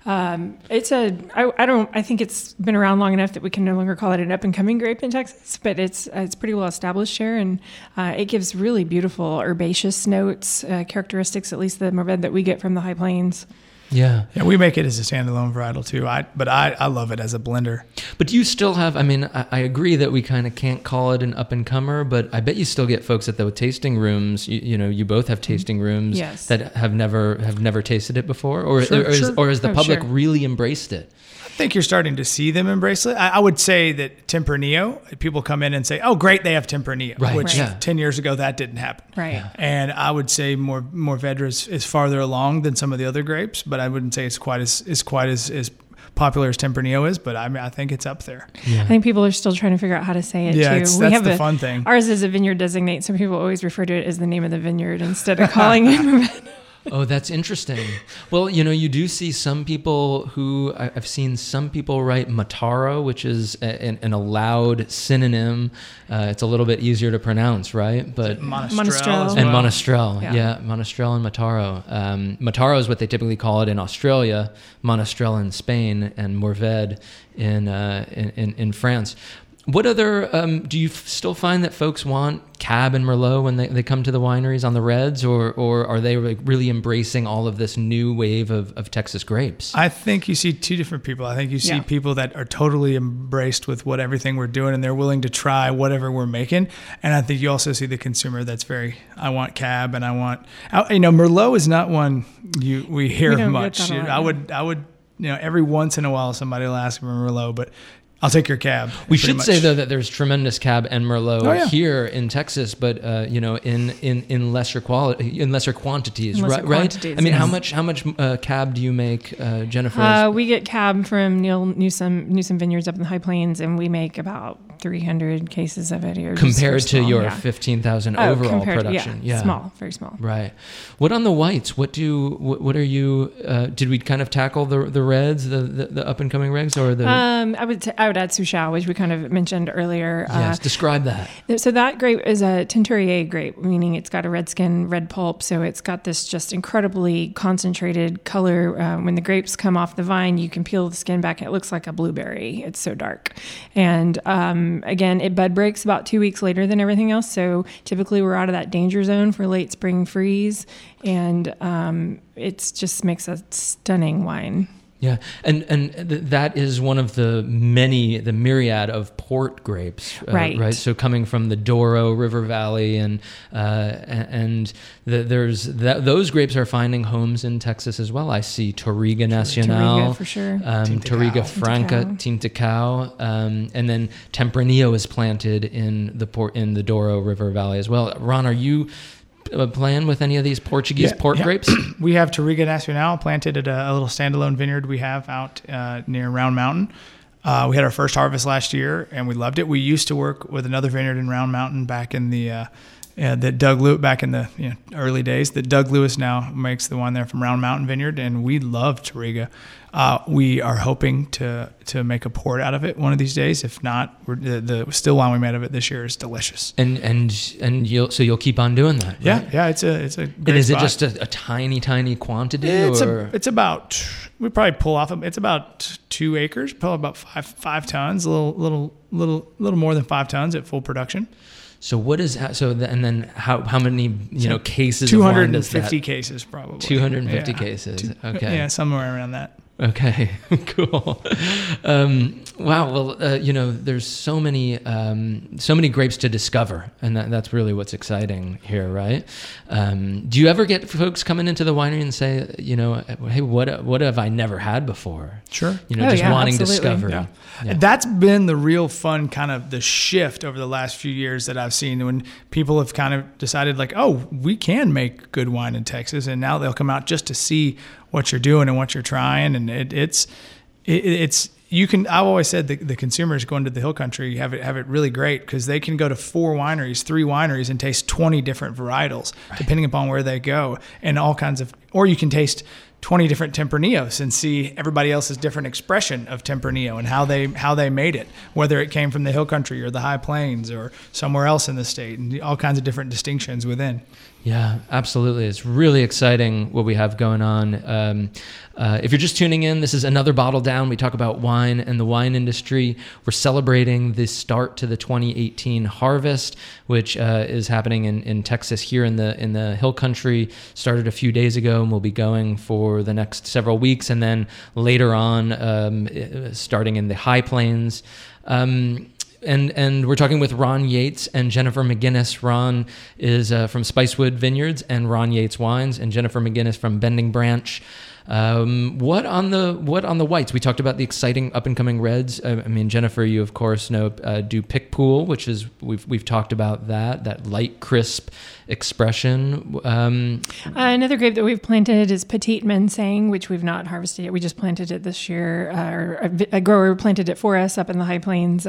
I think it's been around long enough that we can no longer call it an up and coming grape in Texas, but it's pretty well established here, and it gives really beautiful herbaceous notes, characteristics, at least the Mourvèdre that we get from the High Planes. Yeah, we make it as a standalone varietal too. I love it as a blender. But do you still have? I mean, I agree that we kind of can't call it an up and comer, but I bet you still get folks at the tasting rooms. You know, you both have tasting rooms that have never tasted it before, or has the public really embraced it? I think you're starting to see them embrace it. I would say that Tempranillo, people come in and say, "Oh, great, they have Tempranillo," which 10 years ago that didn't happen. Right. Yeah. And I would say Mourvèdre is farther along than some of the other grapes, but I wouldn't say it's quite as popular as Tempranillo is, but I think it's up there. Yeah. I think people are still trying to figure out how to say it too. That's the fun thing. Ours is a vineyard designate, so people always refer to it as the name of the vineyard instead of calling it Mourvèdre. Oh, that's interesting. Well, you know, you do see some people who I've seen some people write Mataro, which is an allowed synonym. It's a little bit easier to pronounce, right? But Monastrell and Monastrell. Yeah, Monastrell and Mataro. Mataro is what they typically call it in Australia, Monastrell in Spain, and Mourvèdre in France. What other, do you still find that folks want Cab and Merlot when they come to the wineries on the reds, or are they really embracing all of this new wave of Texas grapes? I think you see two different people. I think you see people that are totally embraced with everything we're doing, and they're willing to try whatever we're making. And I think you also see the consumer that's very, I want Cab and I want, you know, Merlot is not one we hear much. I would, you know, every once in a while somebody will ask for Merlot, but I'll take your Cab. We should say though that there's tremendous Cab and Merlot here in Texas, but you know, in lesser quality, in lesser quantities, right? I mean, how much Cab do you make, Jennifer? We get Cab from Neil Newsom Vineyards up in the High Plains, and we make about 300 cases of it here. Compared to your 15,000 overall production, small, very small. Right. What on the whites? What are you? Did we kind of tackle the reds, the up and coming reds, or the? I would add Souzão, which we kind of mentioned earlier. Yes, describe that. So that grape is a Teinturier grape, meaning it's got a red skin, red pulp. So it's got this just incredibly concentrated color. When the grapes come off the vine, you can peel the skin back. It looks like a blueberry. It's so dark. And again, it bud breaks about 2 weeks later than everything else. So typically we're out of that danger zone for late spring freeze. And it just makes a stunning wine. Yeah, and that is one of the myriad of port grapes, right? So coming from the Douro River Valley, and those grapes are finding homes in Texas as well. I see Touriga Nacional, Touriga for sure, Touriga Franca, Tinta Cao, and then Tempranillo is planted in the Douro River Valley as well. Ron, are you plan with any of these Portuguese port grapes? We have Touriga Nacional planted at a little standalone vineyard we have out near Round Mountain. We had our first harvest last year, and we loved it. We used to work with another vineyard in Round Mountain back in the that Doug Lewis back in the early days. That Doug Lewis now makes the wine there from Round Mountain Vineyard, and we love Touriga. We are hoping to make a port out of it one of these days. If not, the still wine we made of it this year is delicious. And you'll keep on doing that. Right? Yeah. It's a great spot. And is it just a tiny quantity? It's about 2 acres, probably about five tons, a little more than 5 tons at full production. So what is how many cases? 250 cases probably. 250 cases. Okay. Yeah, somewhere around that. Okay, cool. Wow. Well, there's so many grapes to discover, and that's really what's exciting here, right? Do you ever get folks coming into the winery and say, hey, what have I never had before? Sure. Wanting discovery. Yeah. Yeah. That's been the real fun, kind of the shift over the last few years that I've seen, when people have kind of decided like, oh, we can make good wine in Texas, and now they'll come out just to see what you're doing and what you're trying. And I've always said the consumers going to the Hill Country have it really great, because they can go to 3 wineries and taste 20 different varietals, right, depending upon where they go, and all kinds of, or you can taste 20 different Tempranillos and see everybody else's different expression of Tempranillo and how they made it, whether it came from the Hill Country or the High Plains or somewhere else in the state, and all kinds of different distinctions within. Yeah, absolutely. It's really exciting what we have going on. If you're just tuning in, this is another Bottle Down. We talk about wine and the wine industry. We're celebrating the start to the 2018 harvest, which is happening in Texas here in the Hill Country. Started a few days ago, and we'll be going for the next several weeks, and then later on, starting in the High Plains. And we're talking with Ron Yates and Jennifer McInnis. Ron is from Spicewood Vineyards and Ron Yates Wines, and Jennifer McInnis from Bending Branch. What on the whites? We talked about the exciting up and coming reds. I mean, Jennifer, you of course know do Picpoul, which is we've talked about that light crisp expression. Another grape that we've planted is Petite Mensang, which we've not harvested yet. We just planted it this year. A grower planted it for us up in the High Plains.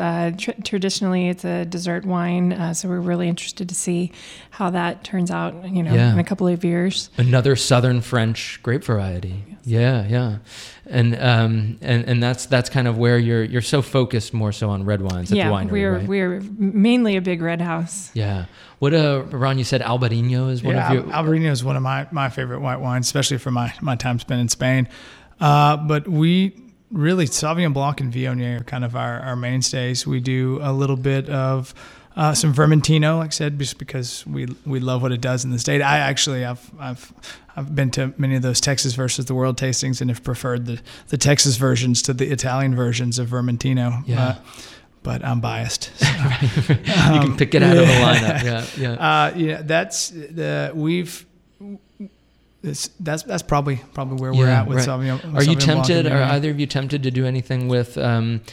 Traditionally, it's a dessert wine, so we're really interested to see how that turns out. In a couple of years. Another Southern French grape variety. Yeah. And that's kind of where you're so focused more so on red wines at the winery, right? Yeah, we're mainly a big red house. Yeah. What, Ron, you said Albarino is one of your... Albarino is one of my favorite white wines, especially for my time spent in Spain. But we really, Sauvignon Blanc and Viognier are kind of our mainstays. We do a little bit of... some Vermentino, like I said, just because we love what it does in the state. I actually I've been to many of those Texas versus the world tastings and have preferred the Texas versions to the Italian versions of Vermentino. Yeah. But I'm biased. So. You can pick it out of the lineup. That's probably where we're at with Sauvignon Blanc. Are either of you tempted to do anything with Blanc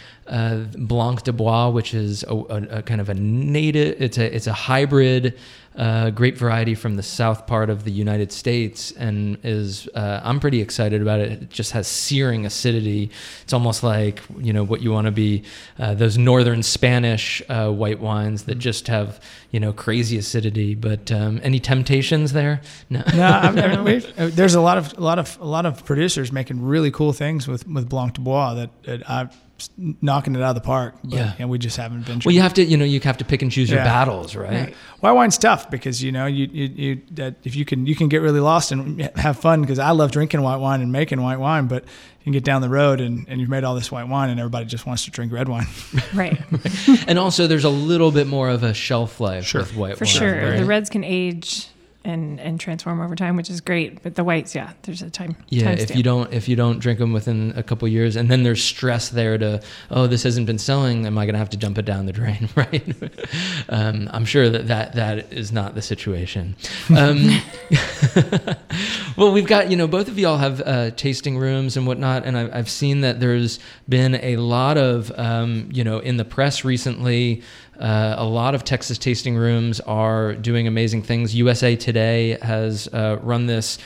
de Bois, which is a kind of a native? It's a hybrid grape variety from the south part of the United States, and is I'm pretty excited about it. It just has searing acidity. It's almost like what you want to be those northern Spanish white wines that just have crazy acidity. But any temptations there? No. There's a lot of producers making really cool things with Blanc de Bois that I've knocking it out of the park, and we just haven't been. Well, you have to pick and choose your battles, right? White wine's tough because you that if you can get really lost and have fun, because I love drinking white wine and making white wine, but you can get down the road and you've made all this white wine and everybody just wants to drink red wine, right? And also, there's a little bit more of a shelf life with white wine. For sure, right? The reds can age and transform over time, which is great. But the whites, yeah, there's a time. Yeah, if you don't drink them within a couple of years, and then there's stress there to, oh, this hasn't been selling, am I going to have to dump it down the drain, right? I'm sure that is not the situation. Well, we've got, both of y'all have tasting rooms and whatnot, and I've seen that there's been a lot of, in the press recently, a lot of Texas tasting rooms are doing amazing things. USA Today has run this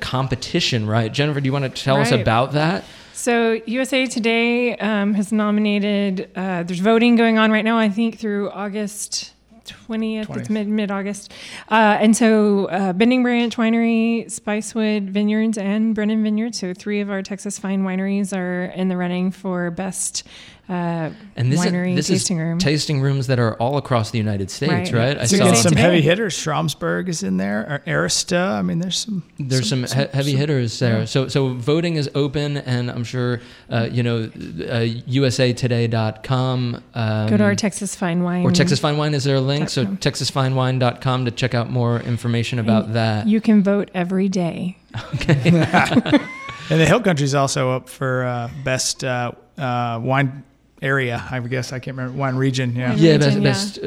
competition, right? Jennifer, do you want to tell us about that? So USA Today has nominated, there's voting going on right now, I think through August 20th. It's mid-August. And so Bending Branch Winery, Spicewood Vineyards, and Brennan Vineyards, so three of our Texas fine wineries are in the running for best and this winery is, this is tasting rooms that are all across the United States, right? I saw some heavy hitters. Schramsberg is in there, or Arista. I mean, there's some heavy hitters there. Yeah. So voting is open, and I'm sure USAtoday.com. Go to our Texas Fine Wine. Or Texas Fine Wine, is there a link? So TexasFineWine.com to check out more information about that. You can vote every day. Okay. And the Hill Country is also up for best wine area, I guess. I can't remember. Wine region, yeah. Best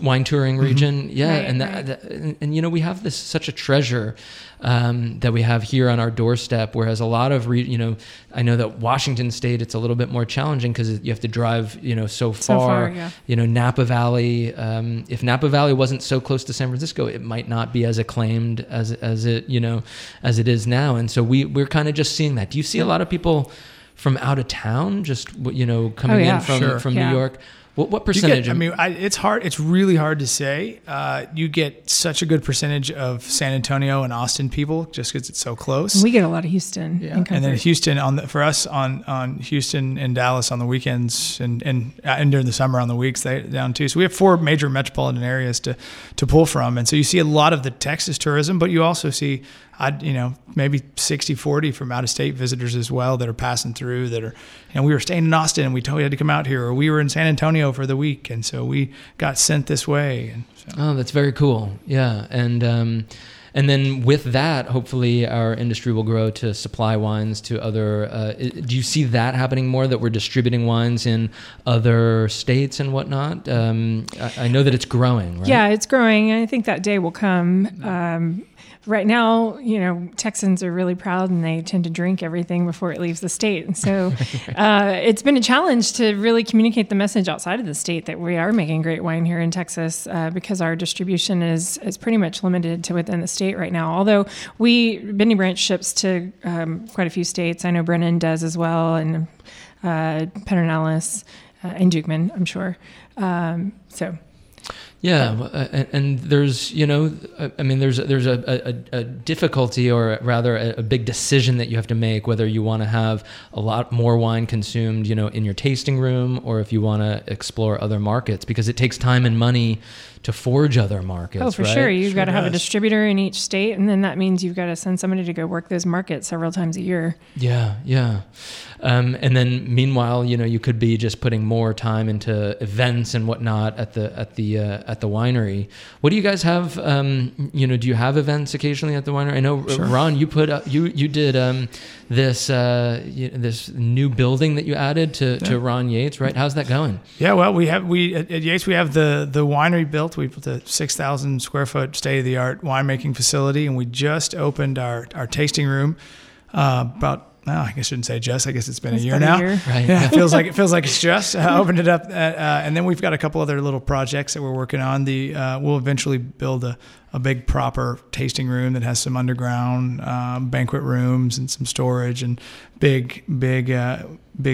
wine touring region. Mm-hmm. Yeah, and we have this such a treasure that we have here on our doorstep, whereas a lot of, I know that Washington State, it's a little bit more challenging because you have to drive, so far yeah. Napa Valley. If Napa Valley wasn't so close to San Francisco, it might not be as acclaimed as it is now. And so we're kind of just seeing that. Do you see a lot of people from out of town, just coming in from New York? What percentage? It's hard. It's really hard to say. You get such a good percentage of San Antonio and Austin people just because it's so close. We get a lot of Houston, and then Houston for us on Houston and Dallas on the weekends and during the summer on the weeks they down too. So we have four major metropolitan areas to pull from, and so you see a lot of the Texas tourism, but you also see maybe 60-40 from out-of-state visitors as well that are passing through that are, we were staying in Austin and we totally had to come out here, or we were in San Antonio for the week, and so we got sent this way. And so. Oh, that's very cool. Yeah, and then with that, hopefully our industry will grow to supply wines to other, do you see that happening more, that we're distributing wines in other states and whatnot? I know that it's growing, right? Yeah, it's growing, and I think that day will come. Right now, Texans are really proud and they tend to drink everything before it leaves the state. And so it's been a challenge to really communicate the message outside of the state that we are making great wine here in Texas because our distribution is pretty much limited to within the state right now. Although Bending Branch ships to quite a few states. I know Brennan does as well, and Pedernales and Dukeman, I'm sure. Yeah, and there's, there's a difficulty, or rather a big decision that you have to make, whether you want to have a lot more wine consumed, in your tasting room, or if you want to explore other markets, because it takes time and money to forge other markets. Oh, for right? sure. You've got to have a distributor in each state, and then that means you've got to send somebody to go work those markets several times a year. Yeah. And then meanwhile, you could be just putting more time into events and whatnot at the winery. What do you guys have? Do you have events occasionally at the winery? I know, sure. Ron, you put up, you did this new building that you added to Ron Yates, right? How's that going? Yeah, well, we at Yates we have the winery built. We built a 6,000 square foot state of the art winemaking facility, and we just opened our tasting room about. No, I guess I shouldn't say just. I guess it's been a year now. Right. Yeah, it feels like it's just. I opened it up, and then we've got a couple other little projects that we're working on. We'll eventually build a big proper tasting room that has some underground banquet rooms and some storage and big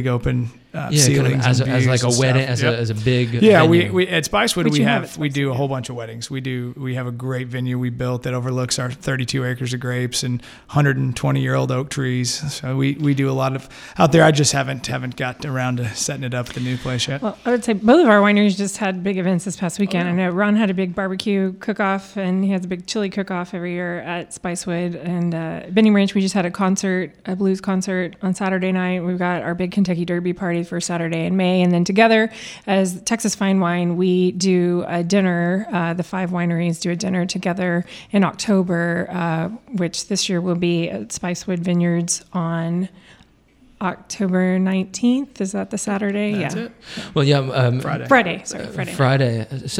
open ceilings kind of as like a wedding as a big venue. We at Spicewood we do a whole bunch of weddings. We have a great venue we built that overlooks our 32 acres of grapes and 120-year-old oak trees. So we do a lot of out there. I just haven't got around to setting it up at the new place yet. Well, I would say both of our wineries just had big events this past weekend. I know Ron had a big barbecue cook-off, and He has a big chili cook-off every year at Spicewood. And Bending Branch, we just had a concert, a blues concert on Saturday night. We've got our big Kentucky Derby party for Saturday in May. And then together as Texas Fine Wine, we do a dinner. The five wineries do a dinner together in October, which this year will be at Spicewood Vineyards on October 19th. Is that the Saturday? That's it. Well, yeah. Friday. So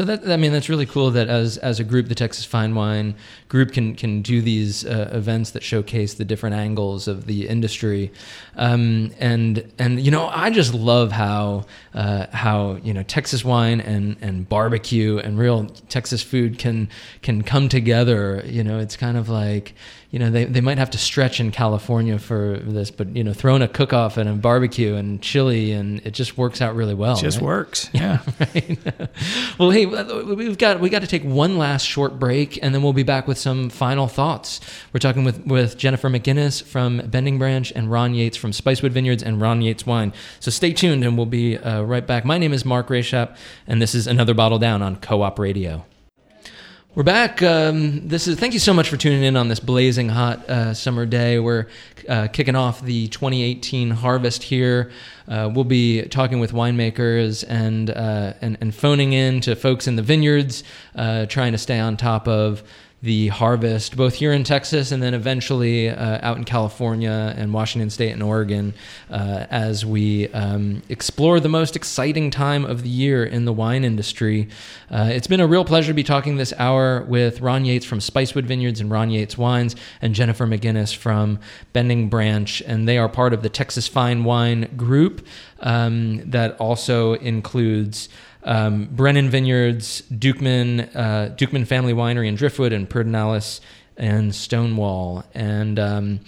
that, I mean, that's really cool that as a group, the Texas Fine Wine group can do these events that showcase the different angles of the industry. And you know, I just love how, you know, Texas wine and barbecue and real Texas food can come together. You know, it's kind of like, you know, they might have to stretch in California for this, but, you know, throwing a cook-off and a barbecue and chili, and it just works out really well. It just works. Yeah. Right. Well, hey, we got to take one last short break, and then we'll be back with some final thoughts. We're talking with Jennifer McInnis from Bending Branch and Ron Yates from Spicewood Vineyards and Ron Yates Wine. So stay tuned, and we'll be right back. My name is Mark Rayshap, and this is Another Bottle Down on Co-op Radio. We're back. Thank you so much for tuning in on this blazing hot summer day. We're kicking off the 2018 harvest here. We'll be talking with winemakers and phoning in to folks in the vineyards, trying to stay on top of the harvest, both here in Texas and then eventually out in California and Washington State and Oregon, as we explore the most exciting time of the year in the wine industry. It's been a real pleasure to be talking this hour with Ron Yates from Spicewood Vineyards and Ron Yates Wines and Jennifer McInnis from Bending Branch, and they are part of the Texas Fine Wine group that also includes Brennan Vineyards, Dukeman Family Winery in Driftwood, and Pertinalis and Stonewall. And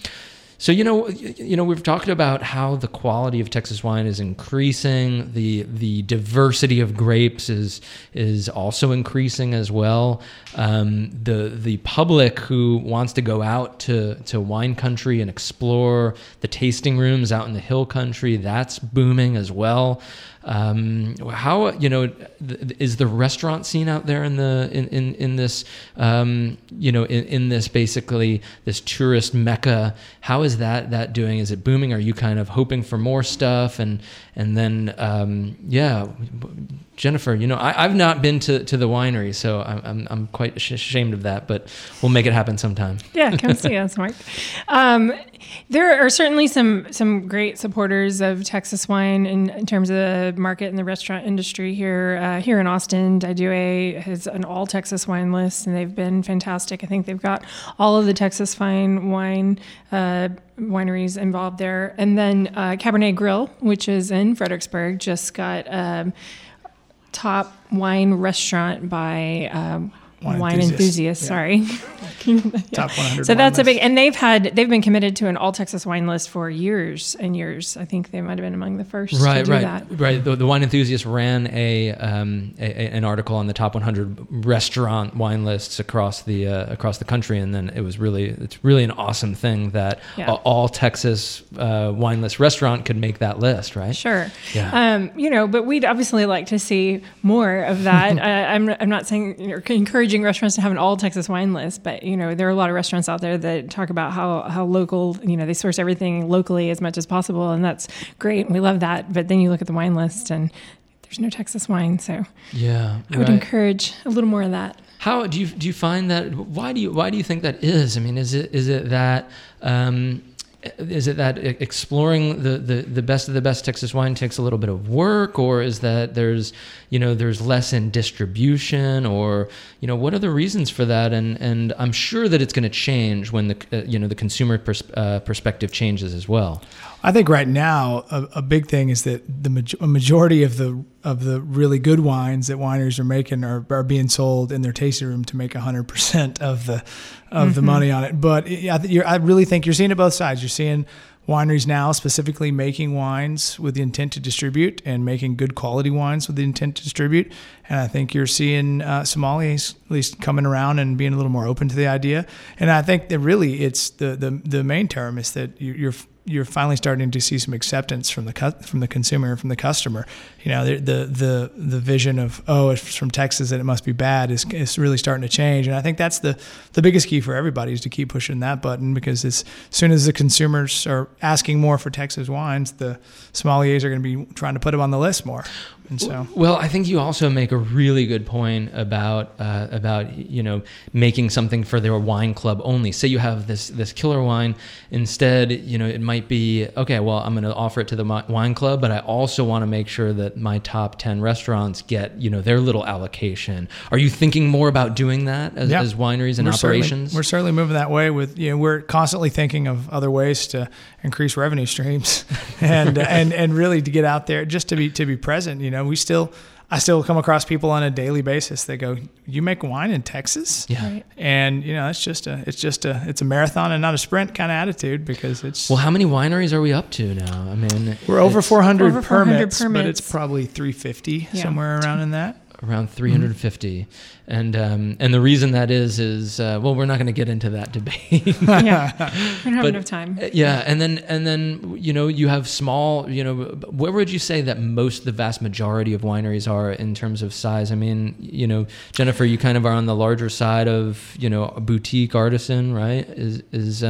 so, you know, we've talked about how the quality of Texas wine is increasing. The diversity of grapes is also increasing as well. The public who wants to go out to wine country and explore the tasting rooms out in the Hill Country, that's booming as well. How, you know, is the restaurant scene out there in this basically this tourist mecca? How is that doing? Is it booming? Are you kind of hoping for more stuff? And then, Jennifer, you know, I've not been to the winery, so I'm quite ashamed of that, but we'll make it happen sometime. Yeah, come see us, Mark. There are certainly some great supporters of Texas wine in terms of the market and the restaurant industry here. Here in Austin, Daidoue has an all Texas wine list, and they've been fantastic. I think they've got all of the Texas Fine Wine wineries involved there. And then Cabernet Grill, which is in Fredericksburg, just got top wine restaurant by Wine Enthusiast. Yeah. Top 100. So that's a big, and they've been committed to an all Texas wine list for years and years. I think they might have been among the first to do that. Right. The Wine Enthusiast ran an article on the top 100 restaurant wine lists across the country, and then it's really an awesome thing that all Texas wine list restaurant could make that list, right? Sure. Yeah. You know, but we'd obviously like to see more of that. I'm not saying encouraging restaurants to have an all Texas wine list, but you know, there are a lot of restaurants out there that talk about how local, you know, they source everything locally as much as possible, and that's great, and we love that, but then you look at the wine list and there's no Texas wine, so I would encourage a little more of that. How do you find that? Why do you think that is? I mean, is it that exploring the best of the best Texas wine takes a little bit of work, or is that there's less in distribution, or, you know, what are the reasons for that? And I'm sure that it's going to change when the consumer perspective changes as well. I think right now a big thing is that a majority of the really good wines that wineries are making are being sold in their tasting room to make 100% of the money on it. But I really think you're seeing it both sides. You're seeing wineries now specifically making wines with the intent to distribute and making good quality wines with the intent to distribute. And I think you're seeing sommeliers at least coming around and being a little more open to the idea. And I think that really it's the main term is that you're you're finally starting to see some acceptance from the consumer, from the customer. You know, the vision of, oh, it's from Texas and it must be bad is really starting to change. And I think that's the biggest key for everybody, is to keep pushing that button, because as soon as the consumers are asking more for Texas wines, the sommeliers are going to be trying to put them on the list more. And so, well, I think you also make a really good point about making something for their wine club only. Say you have this killer wine. Instead, it might be, okay, well, I'm going to offer it to the wine club, but I also want to make sure that my top 10 restaurants get, their little allocation. Are you thinking more about doing that as wineries and operations? We're certainly moving that way with, we're constantly thinking of other ways to increase revenue streams and really to get out there, just to be present. I still come across people on a daily basis that go, "You make wine in Texas?" Yeah. Right. And it's a marathon and not a sprint kind of attitude, because it's... Well, how many wineries are we up to now? I mean, we're over 400 permits, but it's probably 350, somewhere around in that. Around 350. Mm-hmm. And the reason that is we're not going to get into that debate. Yeah, we don't have enough time. Yeah, and then you have small. Where would you say that the vast majority of wineries are in terms of size? I mean, Jennifer, you kind of are on the larger side of a boutique artisan, right? Is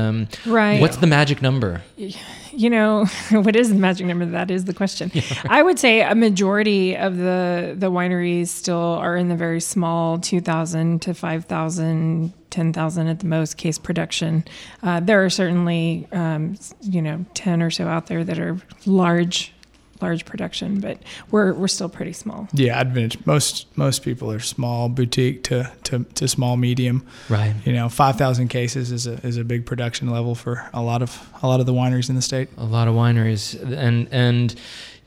right. What's the magic number? What is the magic number? That is the question. Yeah. I would say a majority of the wineries still are in the very small 2,000 to 5,000, 10,000 at the most case production. There are certainly, 10 or so out there that are large production, but we're still pretty small. Yeah, most people are small boutique to small medium. Right. 5,000 cases is a big production level for a lot of the wineries in the state. A lot of wineries, and.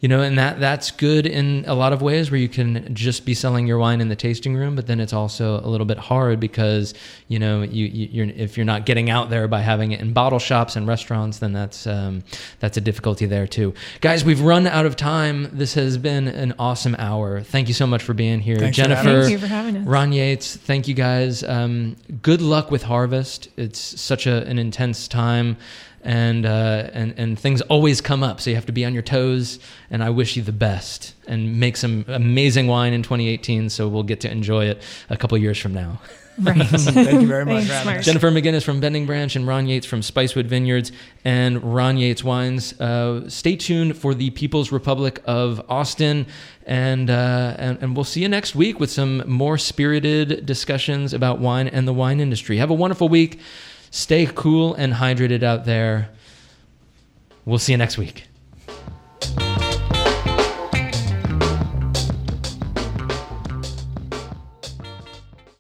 And that's good in a lot of ways, where you can just be selling your wine in the tasting room, but then it's also a little bit hard because, if you're not getting out there by having it in bottle shops and restaurants, then that's a difficulty there too. Guys, we've run out of time. This has been an awesome hour. Thank you so much for being here. Thanks, Jennifer. Thank you for having us. Ron Yates, thank you guys. Good luck with harvest. It's such an intense time. And things always come up, so you have to be on your toes. And I wish you the best, and make some amazing wine in 2018, so we'll get to enjoy it a couple years from now. Right. Thank you very much. Jennifer McInnis from Bending Branch and Ron Yates from Spicewood Vineyards and Ron Yates Wines. Stay tuned for the People's Republic of Austin, and we'll see you next week with some more spirited discussions about wine and the wine industry. Have a wonderful week. Stay cool and hydrated out there. We'll see you next week.